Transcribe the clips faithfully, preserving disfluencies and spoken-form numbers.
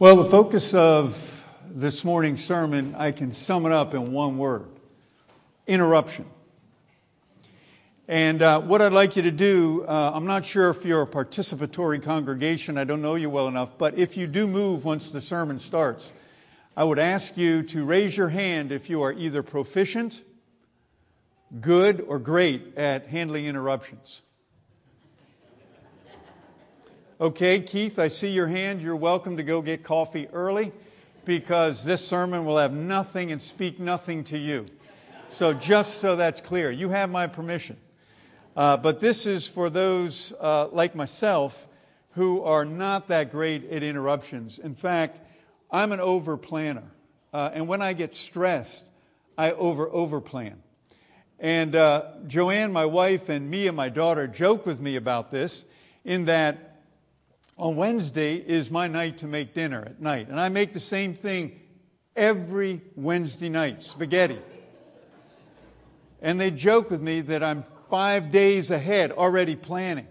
Well, the focus of this morning's sermon, I can sum it up in one word: interruption. And uh, what I'd like you to do, uh, I'm not sure if you're a participatory congregation, I don't know you well enough, but if you do move once the sermon starts, I would ask you to raise your hand if you are either proficient, good, or great at handling interruptions. Okay, Keith, I see your hand. You're welcome to go get coffee early, because this sermon will have nothing and speak nothing to you. So just so that's clear, you have my permission. Uh, but this is for those uh, like myself who are not that great at interruptions. In fact, I'm an over-planner. Uh, and when I get stressed, I over-over-plan. And uh, Joanne, my wife, and me and my daughter joke with me about this, in that on Wednesday is my night to make dinner at night. And I make the same thing every Wednesday night, spaghetti. And they joke with me that I'm five days ahead, already planning.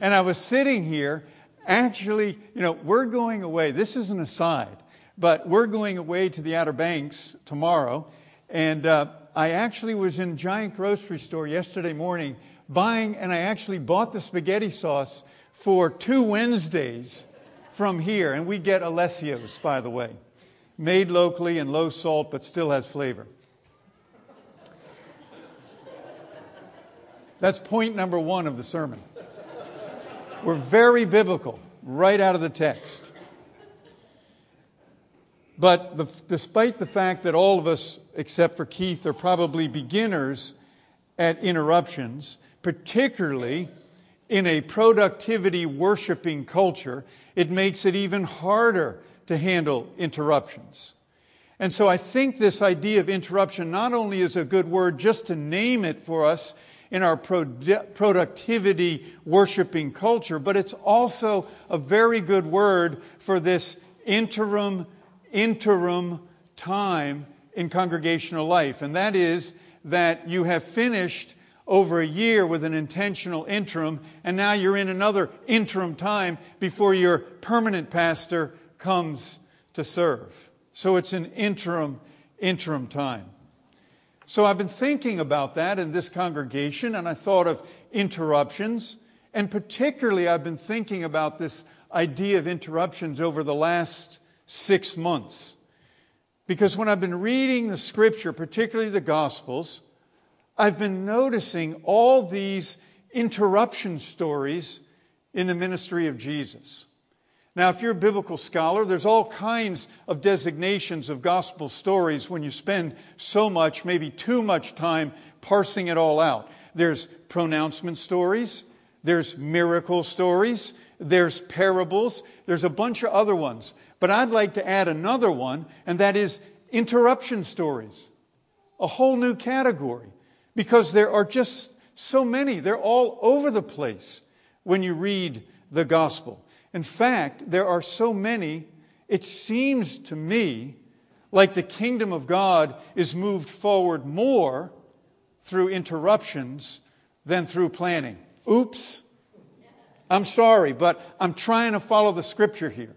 And I was sitting here, actually, you know, we're going away. This is an aside, but we're going away to the Outer Banks tomorrow. And uh, I actually was in Giant Grocery Store yesterday morning buying, and I actually bought the spaghetti sauce for two Wednesdays from here. And we get Alessio's, by the way, made locally and low salt, but still has flavor. That's point number one of the sermon. We're very biblical, right out of the text. But the, despite the fact that all of us, except for Keith, are probably beginners at interruptions, particularly in a productivity-worshiping culture, it makes it even harder to handle interruptions. And so I think this idea of interruption not only is a good word just to name it for us in our produ- productivity-worshiping culture, but it's also a very good word for this interim, interim time in congregational life. And that is that you have finished over a year with an intentional interim, and now you're in another interim time before your permanent pastor comes to serve. So it's an interim, interim time. So I've been thinking about that in this congregation, and I thought of interruptions, and particularly I've been thinking about this idea of interruptions over the last six months. Because when I've been reading the Scripture, particularly the Gospels, I've been noticing all these interruption stories in the ministry of Jesus. Now, if you're a biblical scholar, there's all kinds of designations of gospel stories when you spend so much, maybe too much time parsing it all out. There's pronouncement stories, there's miracle stories, there's parables, there's a bunch of other ones. But I'd like to add another one, and that is interruption stories. A whole new category. Because there are just so many. They're all over the place when you read the gospel. In fact, there are so many, it seems to me like the kingdom of God is moved forward more through interruptions than through planning. Oops. I'm sorry, but I'm trying to follow the Scripture here.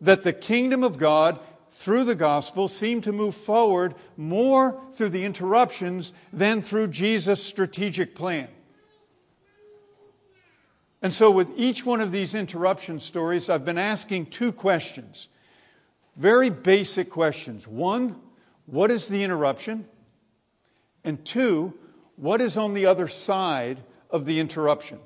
That the kingdom of God through the gospel seem to move forward more through the interruptions than through Jesus' strategic plan. And so with each one of these interruption stories, I've been asking two questions. Very basic questions. One, what is the interruption? And two, what is on the other side of the interruption?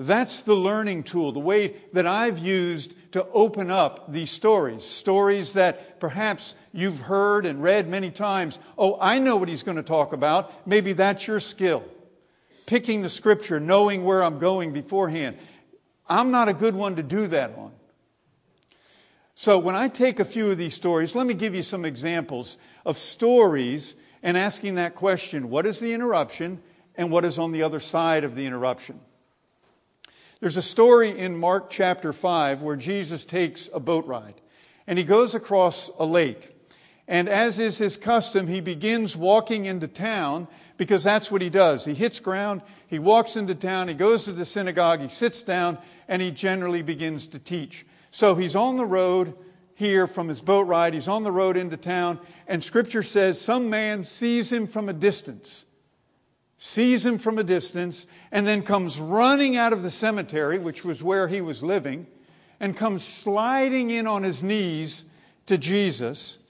That's the learning tool, the way that I've used to open up these stories. Stories that perhaps you've heard and read many times. Oh, I know what he's going to talk about. Maybe that's your skill. Picking the Scripture, knowing where I'm going beforehand. I'm not a good one to do that on. So when I take a few of these stories, let me give you some examples of stories and asking that question, what is the interruption and what is on the other side of the interruption? There's a story in Mark chapter five where Jesus takes a boat ride and he goes across a lake. And as is his custom, he begins walking into town because that's what he does. He hits ground, he walks into town, he goes to the synagogue, he sits down, and he generally begins to teach. So he's on the road here from his boat ride. He's on the road into town. And Scripture says some man sees him from a distance. Sees him from a distance. And then comes running out of the cemetery, which was where he was living. And comes sliding in on his knees to Jesus.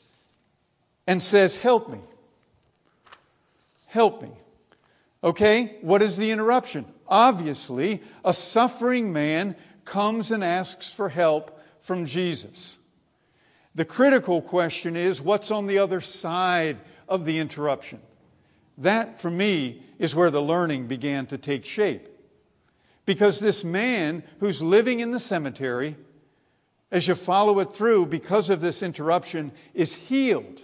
And says, help me. Help me. Okay, what is the interruption? Obviously, a suffering man comes and asks for help from Jesus. The critical question is, what's on the other side of the interruption? That, for me, is where the learning began to take shape. Because this man who's living in the cemetery, as you follow it through, because of this interruption, is healed.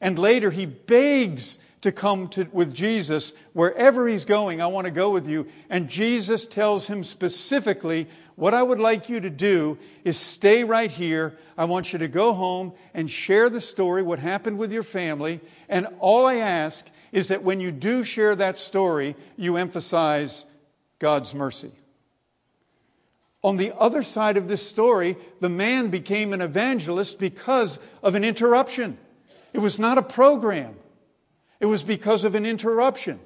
And later he begs to come to, with Jesus wherever he's going. I want to go with you. And Jesus tells him specifically, what I would like you to do is stay right here. I want you to go home and share the story, what happened with your family. And all I ask is that when you do share that story, you emphasize God's mercy. On the other side of this story, the man became an evangelist because of an interruption. It was not a program. It was because of an interruption.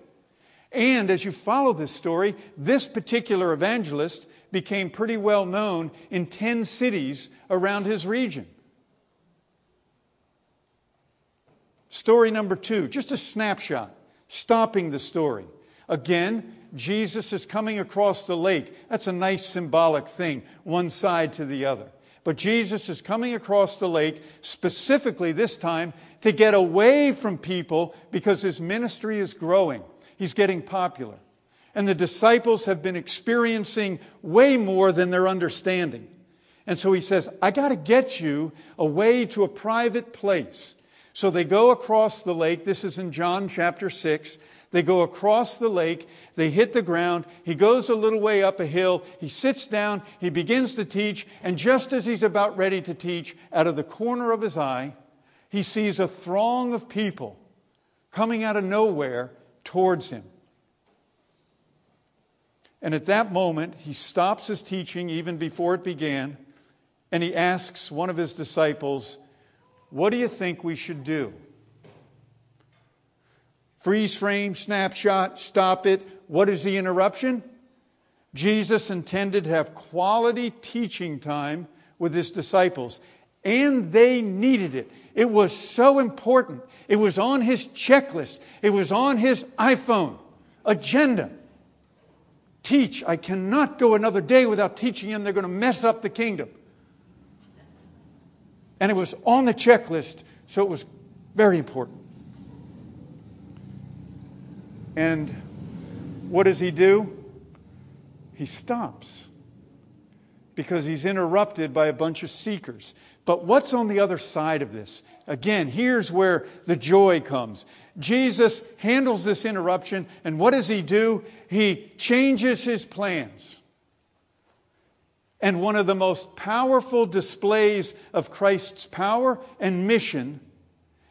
And as you follow this story, this particular evangelist became pretty well known in ten cities around his region. Story number two, just a snapshot, stopping the story. Again, Jesus is coming across the lake. That's a nice symbolic thing, one side to the other. But Jesus is coming across the lake, specifically this time, to get away from people because His ministry is growing. He's getting popular. And the disciples have been experiencing way more than their understanding. And so He says, I got to get you away to a private place. So they go across the lake. This is in John chapter six. They go across the lake. They hit the ground. He goes a little way up a hill. He sits down. He begins to teach. And just as he's about ready to teach, out of the corner of his eye, he sees a throng of people coming out of nowhere towards him. And at that moment, he stops his teaching even before it began. And he asks one of his disciples, what do you think we should do? Freeze frame, snapshot, stop it. What is the interruption? Jesus intended to have quality teaching time with His disciples. And they needed it. It was so important. It was on His checklist. It was on His iPhone agenda. Teach. I cannot go another day without teaching them. They're going to mess up the kingdom. And it was on the checklist, so it was very important. And what does He do? He stops because He's interrupted by a bunch of seekers. But what's on the other side of this? Again, here's where the joy comes. Jesus handles this interruption, and what does He do? He changes His plans. And one of the most powerful displays of Christ's power and mission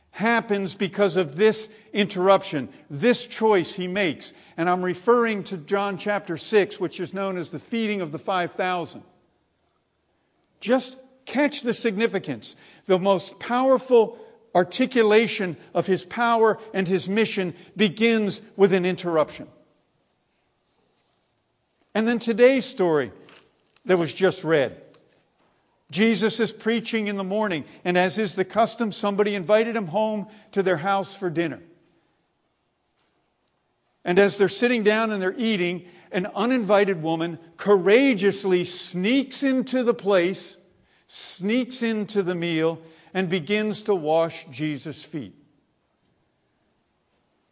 happens because of this interruption, this choice He makes. And I'm referring to John chapter six, which is known as the feeding of the five thousand. Just catch the significance. The most powerful articulation of His power and His mission begins with an interruption. And then today's story that was just read. Jesus is preaching in the morning, and as is the custom, somebody invited Him home to their house for dinner. And as they're sitting down and they're eating, an uninvited woman courageously sneaks into the place, sneaks into the meal, and begins to wash Jesus' feet.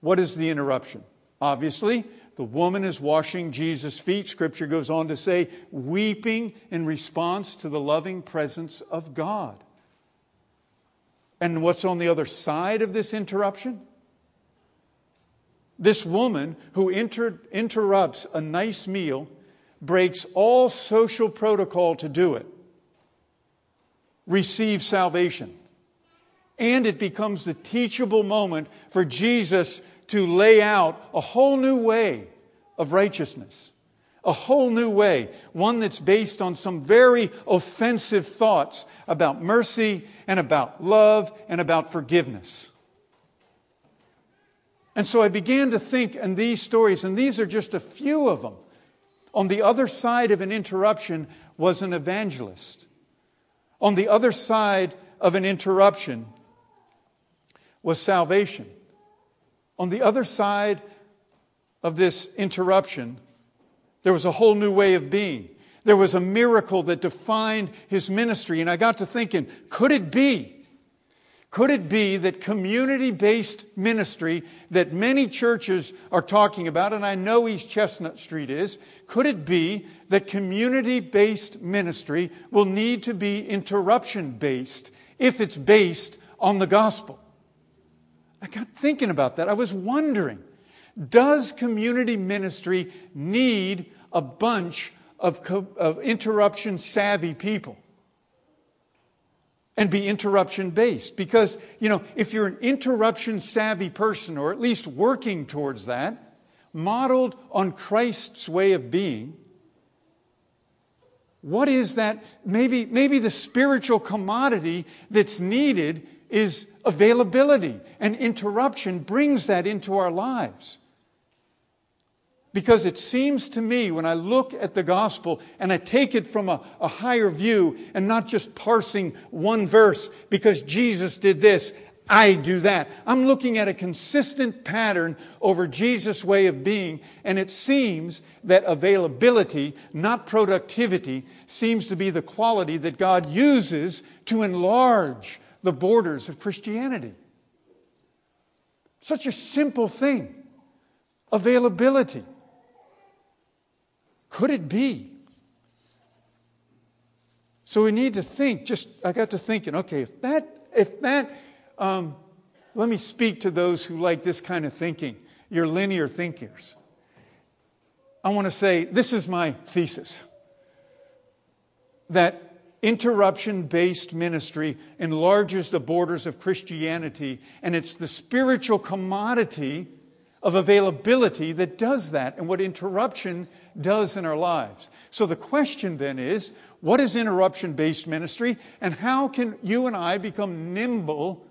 What is the interruption? Obviously, the woman is washing Jesus' feet. Scripture goes on to say, weeping in response to the loving presence of God. And what's on the other side of this interruption? This woman who inter- interrupts a nice meal breaks all social protocol to do it. Receives salvation. And it becomes the teachable moment for Jesus to lay out a whole new way of righteousness, a whole new way, one that's based on some very offensive thoughts about mercy and about love and about forgiveness. And so I began to think in these stories, and these are just a few of them. On the other side of an interruption was an evangelist. On the other side of an interruption was salvation. On the other side of this interruption, there was a whole new way of being. There was a miracle that defined his ministry. And I got to thinking, could it be? Could it be that community-based ministry that many churches are talking about, and I know East Chestnut Street is, could it be that community-based ministry will need to be interruption-based if it's based on the gospel? I got thinking about that. I was wondering, does community ministry need a bunch of, co- of interruption-savvy people and be interruption-based? Because, you know, if you're an interruption-savvy person, or at least working towards that, modeled on Christ's way of being, what is that? Maybe, maybe the spiritual commodity that's needed is availability, and interruption brings that into our lives. Because it seems to me, when I look at the gospel and I take it from a, a higher view and not just parsing one verse, because Jesus did this, I do that. I'm looking at a consistent pattern over Jesus' way of being, and it seems that availability, not productivity, seems to be the quality that God uses to enlarge the borders of Christianity. Such a simple thing. Availability. Could it be? So we need to think. Just I got to thinking, okay, if that, if that, um, let me speak to those who like this kind of thinking, your linear thinkers. I want to say, this is my thesis, that interruption-based ministry enlarges the borders of Christianity, and it's the spiritual commodity of availability that does that, and what interruption does in our lives. So the question then is, what is interruption-based ministry, and how can you and I become nimble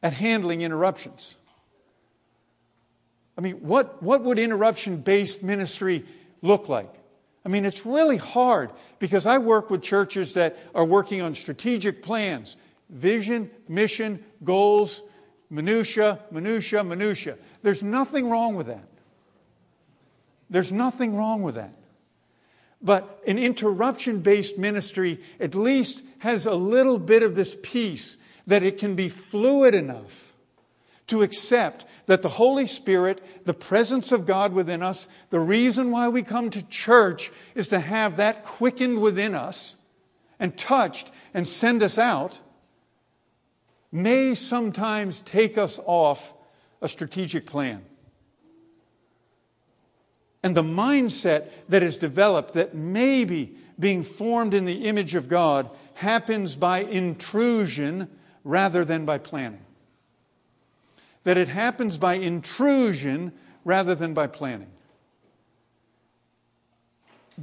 at handling interruptions? I mean, what, what would interruption-based ministry look like? I mean, it's really hard, because I work with churches that are working on strategic plans, vision, mission, goals, minutia, minutia, minutia. There's nothing wrong with that. There's nothing wrong with that. But an interruption-based ministry at least has a little bit of this peace that it can be fluid enough to accept that the Holy Spirit, the presence of God within us, the reason why we come to church is to have that quickened within us and touched and send us out, may sometimes take us off a strategic plan. And the mindset that is developed, that maybe being formed in the image of God happens by intrusion rather than by planning. That it happens by intrusion rather than by planning.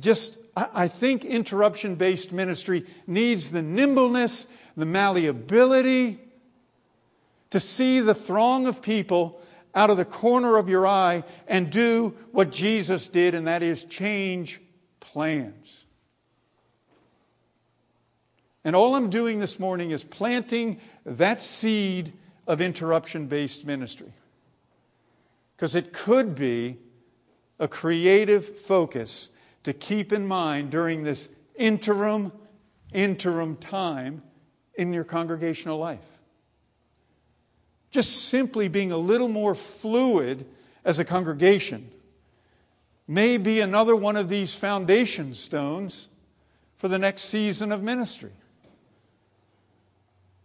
Just, I think interruption-based ministry needs the nimbleness, the malleability, to see the throng of people out of the corner of your eye and do what Jesus did, and that is change plans. And all I'm doing this morning is planting that seed of interruption-based ministry. Because it could be a creative focus to keep in mind during this interim, interim time in your congregational life. Just simply being a little more fluid as a congregation may be another one of these foundation stones for the next season of ministry.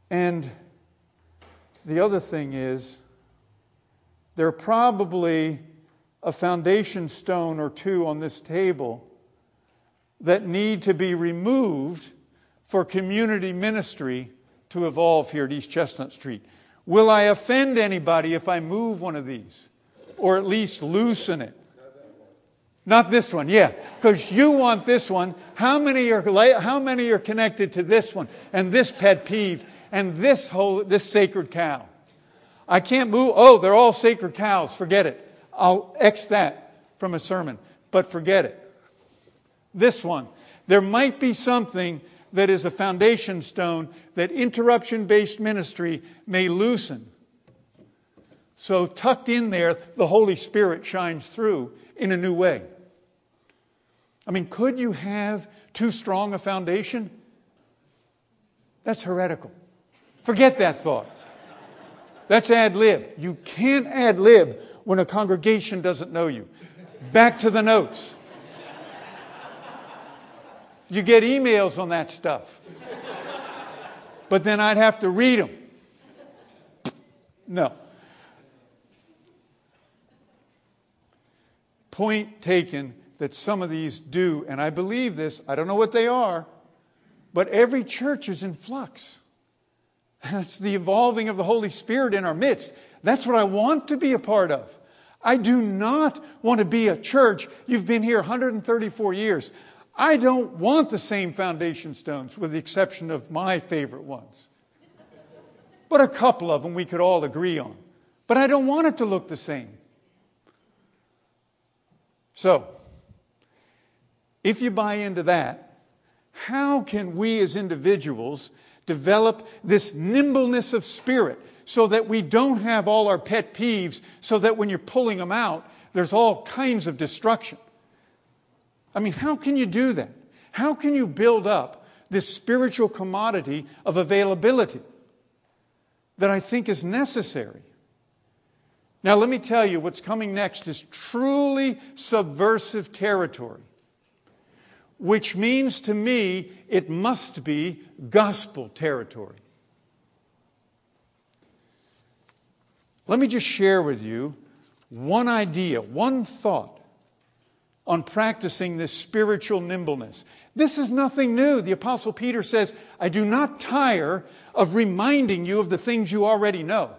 And the other thing is, there are probably a foundation stone or two on this table that need to be removed for community ministry to evolve here at East Chestnut Street. Will I offend anybody if I move one of these, or at least loosen it? Not this one, yeah, because you want this one. How many are how many are connected to this one and this pet peeve and this whole this sacred cow? I can't move. Oh, they're all sacred cows. Forget it. I'll X that from a sermon, but forget it. This one. There might be something that is a foundation stone that interruption-based ministry may loosen. So tucked in there, the Holy Spirit shines through in a new way. I mean, could you have too strong a foundation? That's heretical. Forget that thought. That's ad lib. You can't ad lib when a congregation doesn't know you. Back to the notes. You get emails on that stuff. But then I'd have to read them. No. Point taken that some of these do, and I believe this, I don't know what they are, but every church is in flux. That's the evolving of the Holy Spirit in our midst. That's what I want to be a part of. I do not want to be a church. You've been here one hundred thirty-four years. I don't want the same foundation stones, with the exception of my favorite ones. But a couple of them we could all agree on. But I don't want it to look the same. So, if you buy into that, how can we as individuals develop this nimbleness of spirit so that we don't have all our pet peeves, so that when you're pulling them out, there's all kinds of destruction? I mean, how can you do that? How can you build up this spiritual commodity of availability that I think is necessary? Now, let me tell you, what's coming next is truly subversive territory, which means to me it must be gospel territory. Let me just share with you one idea, one thought on practicing this spiritual nimbleness. This is nothing new. The Apostle Peter says, I do not tire of reminding you of the things you already know.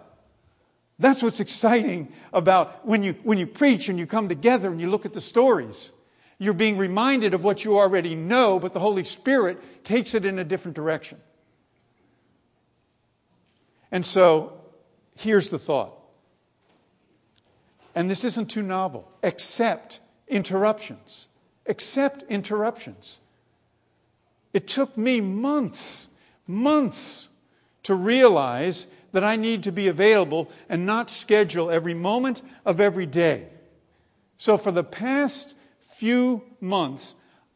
That's what's exciting about when you, when you preach and you come together and you look at the stories. You're being reminded of what you already know, but the Holy Spirit takes it in a different direction. And so, here's the thought. And this isn't too novel, except interruptions. Accept interruptions. It took me months, months to realize that I need to be available and not schedule every moment of every day. So for the past few months,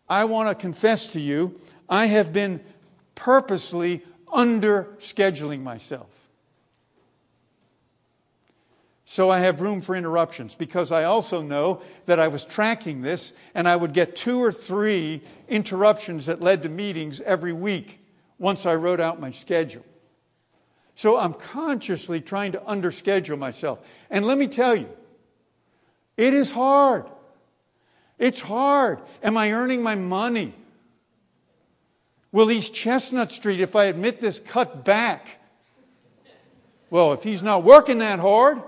I want to confess to you, I have been purposely under-scheduling myself. So I have room for interruptions, because I also know that I was tracking this and I would get two or three interruptions that led to meetings every week once I wrote out my schedule. So I'm consciously trying to underschedule myself. And let me tell you, it is hard. It's hard. Am I earning my money? Will East Chestnut Street, if I admit this, cut back? Well, if he's not working that hard,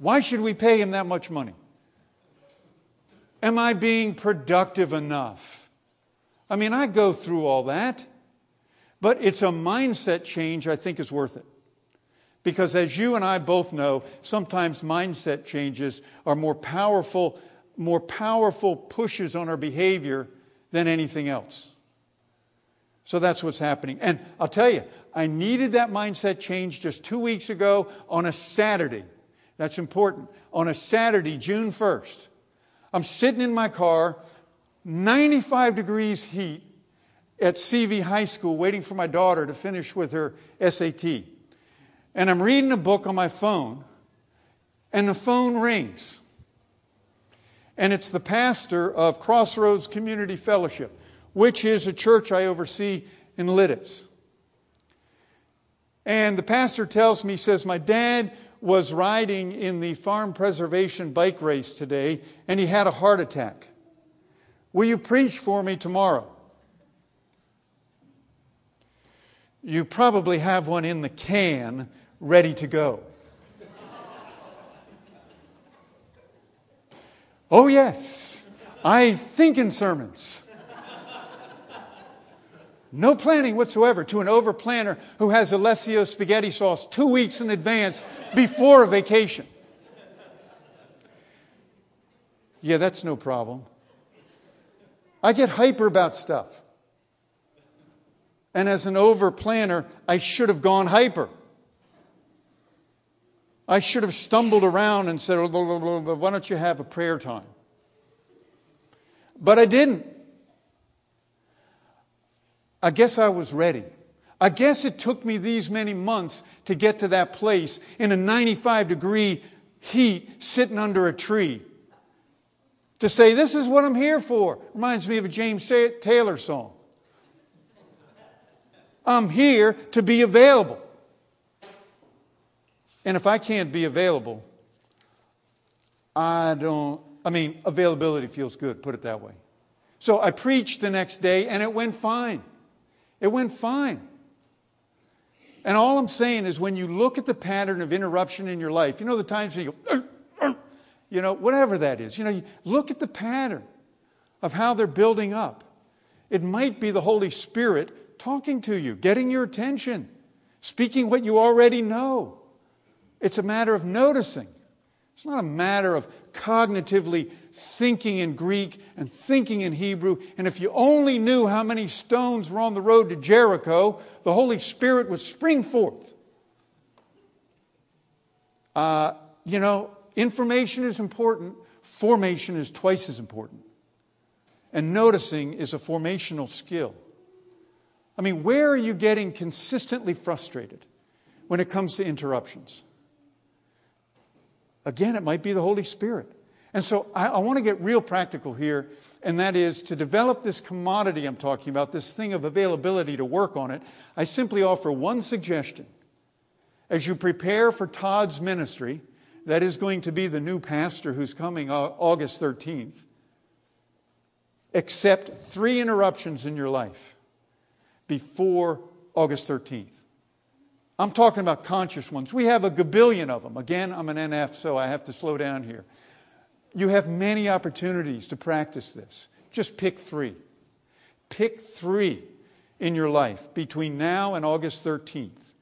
why should we pay him that much money? Am I being productive enough? I mean, I go through all that, but it's a mindset change I think is worth it. Because as you and I both know, sometimes mindset changes are more powerful, more powerful pushes on our behavior than anything else. So that's what's happening. And I'll tell you, I needed that mindset change just two weeks ago on a Saturday. That's important. On a Saturday, June first, I'm sitting in my car, ninety-five degrees heat at C V High School, waiting for my daughter to finish with her S A T. And I'm reading a book on my phone, and the phone rings. And it's the pastor of Crossroads Community Fellowship, which is a church I oversee in Lititz. And the pastor tells me, he says, my dad was riding in the Farm Preservation Bike Race today, and he had a heart attack. Will you preach for me tomorrow? You probably have one in the can, ready to go. Oh, yes, I think in sermons. No planning whatsoever to an over-planner who has Alessio spaghetti sauce two weeks in advance before a vacation. Yeah, that's no problem. I get hyper about stuff. And as an over-planner, I should have gone hyper. I should have stumbled around and said, why don't you have a prayer time? But I didn't. I guess I was ready. I guess it took me these many months to get to that place in a ninety-five degree heat sitting under a tree. To say, this is what I'm here for. Reminds me of a James Taylor song. I'm here to be available. And if I can't be available, I don't, I mean, availability feels good, put it that way. So I preached the next day and it went fine. It went fine. And all I'm saying is when you look at the pattern of interruption in your life, you know the times when you go, uh, uh, you know, whatever that is, you know, you look at the pattern of how they're building up. It might be the Holy Spirit talking to you, getting your attention, speaking what you already know. It's a matter of noticing. It's not a matter of cognitively thinking in Greek and thinking in Hebrew. And if you only knew how many stones were on the road to Jericho, the Holy Spirit would spring forth. Uh, you know, information is important. Formation is twice as important. And noticing is a formational skill. I mean, where are you getting consistently frustrated when it comes to interruptions? Again, it might be the Holy Spirit. And so I, I want to get real practical here, and that is to develop this commodity I'm talking about, this thing of availability to work on it. I simply offer one suggestion. As you prepare for Todd's ministry, that is going to be the new pastor who's coming August thirteenth, accept three interruptions in your life before August thirteenth. I'm talking about conscious ones. We have a gabillion of them. Again, I'm an N F, so I have to slow down here. You have many opportunities to practice this. Just pick three. Pick three in your life between now and August thirteenth.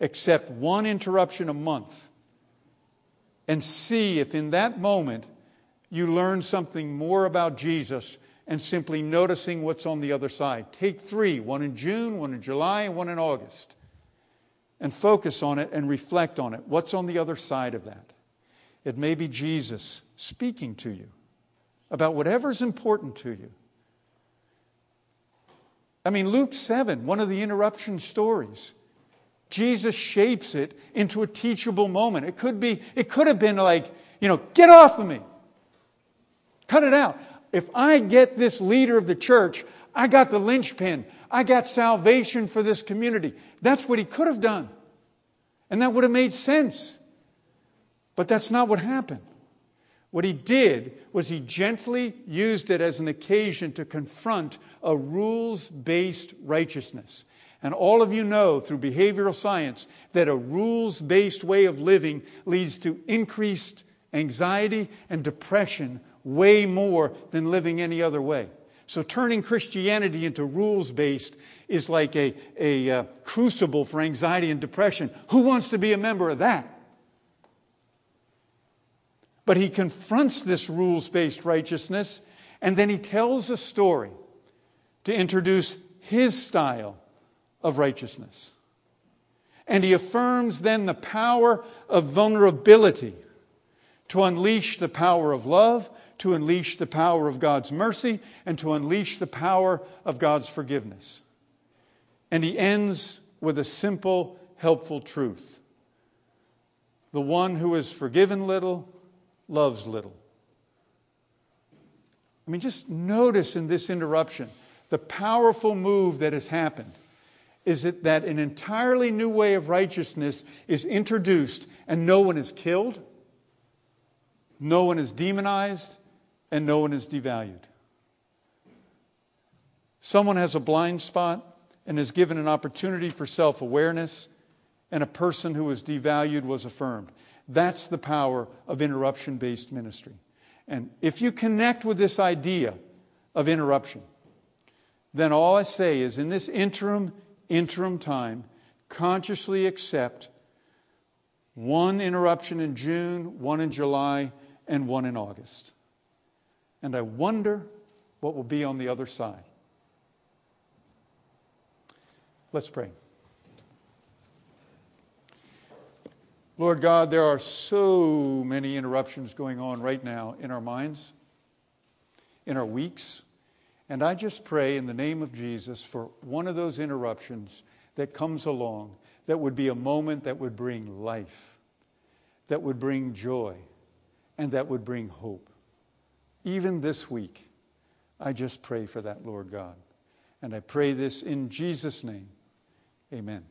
Accept one interruption a month and see if in that moment you learn something more about Jesus and simply noticing what's on the other side. Take three, one in June, one in July, and one in August. And focus on it and reflect on it. What's on the other side of that? It may be Jesus speaking to you about whatever's important to you. I mean, Luke seven, one of the interruption stories, Jesus shapes it into a teachable moment. It could be, it could have been like, you know, get off of me. Cut it out. If I get this leader of the church, I got the linchpin. I got salvation for this community. That's what he could have done. And that would have made sense. But that's not what happened. What he did was he gently used it as an occasion to confront a rules-based righteousness. And all of you know through behavioral science that a rules-based way of living leads to increased anxiety and depression way more than living any other way. So turning Christianity into rules-based is like a, a uh, crucible for anxiety and depression. Who wants to be a member of that? But he confronts this rules-based righteousness, and then he tells a story to introduce his style of righteousness. And he affirms then the power of vulnerability to unleash the power of love, to unleash the power of God's mercy, and to unleash the power of God's forgiveness. And he ends with a simple, helpful truth. The one who is forgiven little loves little. I mean, just notice in this interruption, the powerful move that has happened is that, that an entirely new way of righteousness is introduced and no one is killed, no one is demonized, and no one is devalued. Someone has a blind spot and is given an opportunity for self-awareness, and a person who was devalued was affirmed. That's the power of interruption-based ministry. And if you connect with this idea of interruption, then all I say is in this interim, interim time, consciously accept one interruption in June, one in July, and one in August. And I wonder what will be on the other side. Let's pray. Lord God, there are so many interruptions going on right now in our minds, in our weeks. And I just pray in the name of Jesus for one of those interruptions that comes along that would be a moment that would bring life, that would bring joy, and that would bring hope. Even this week, I just pray for that, Lord God. And I pray this in Jesus' name. Amen.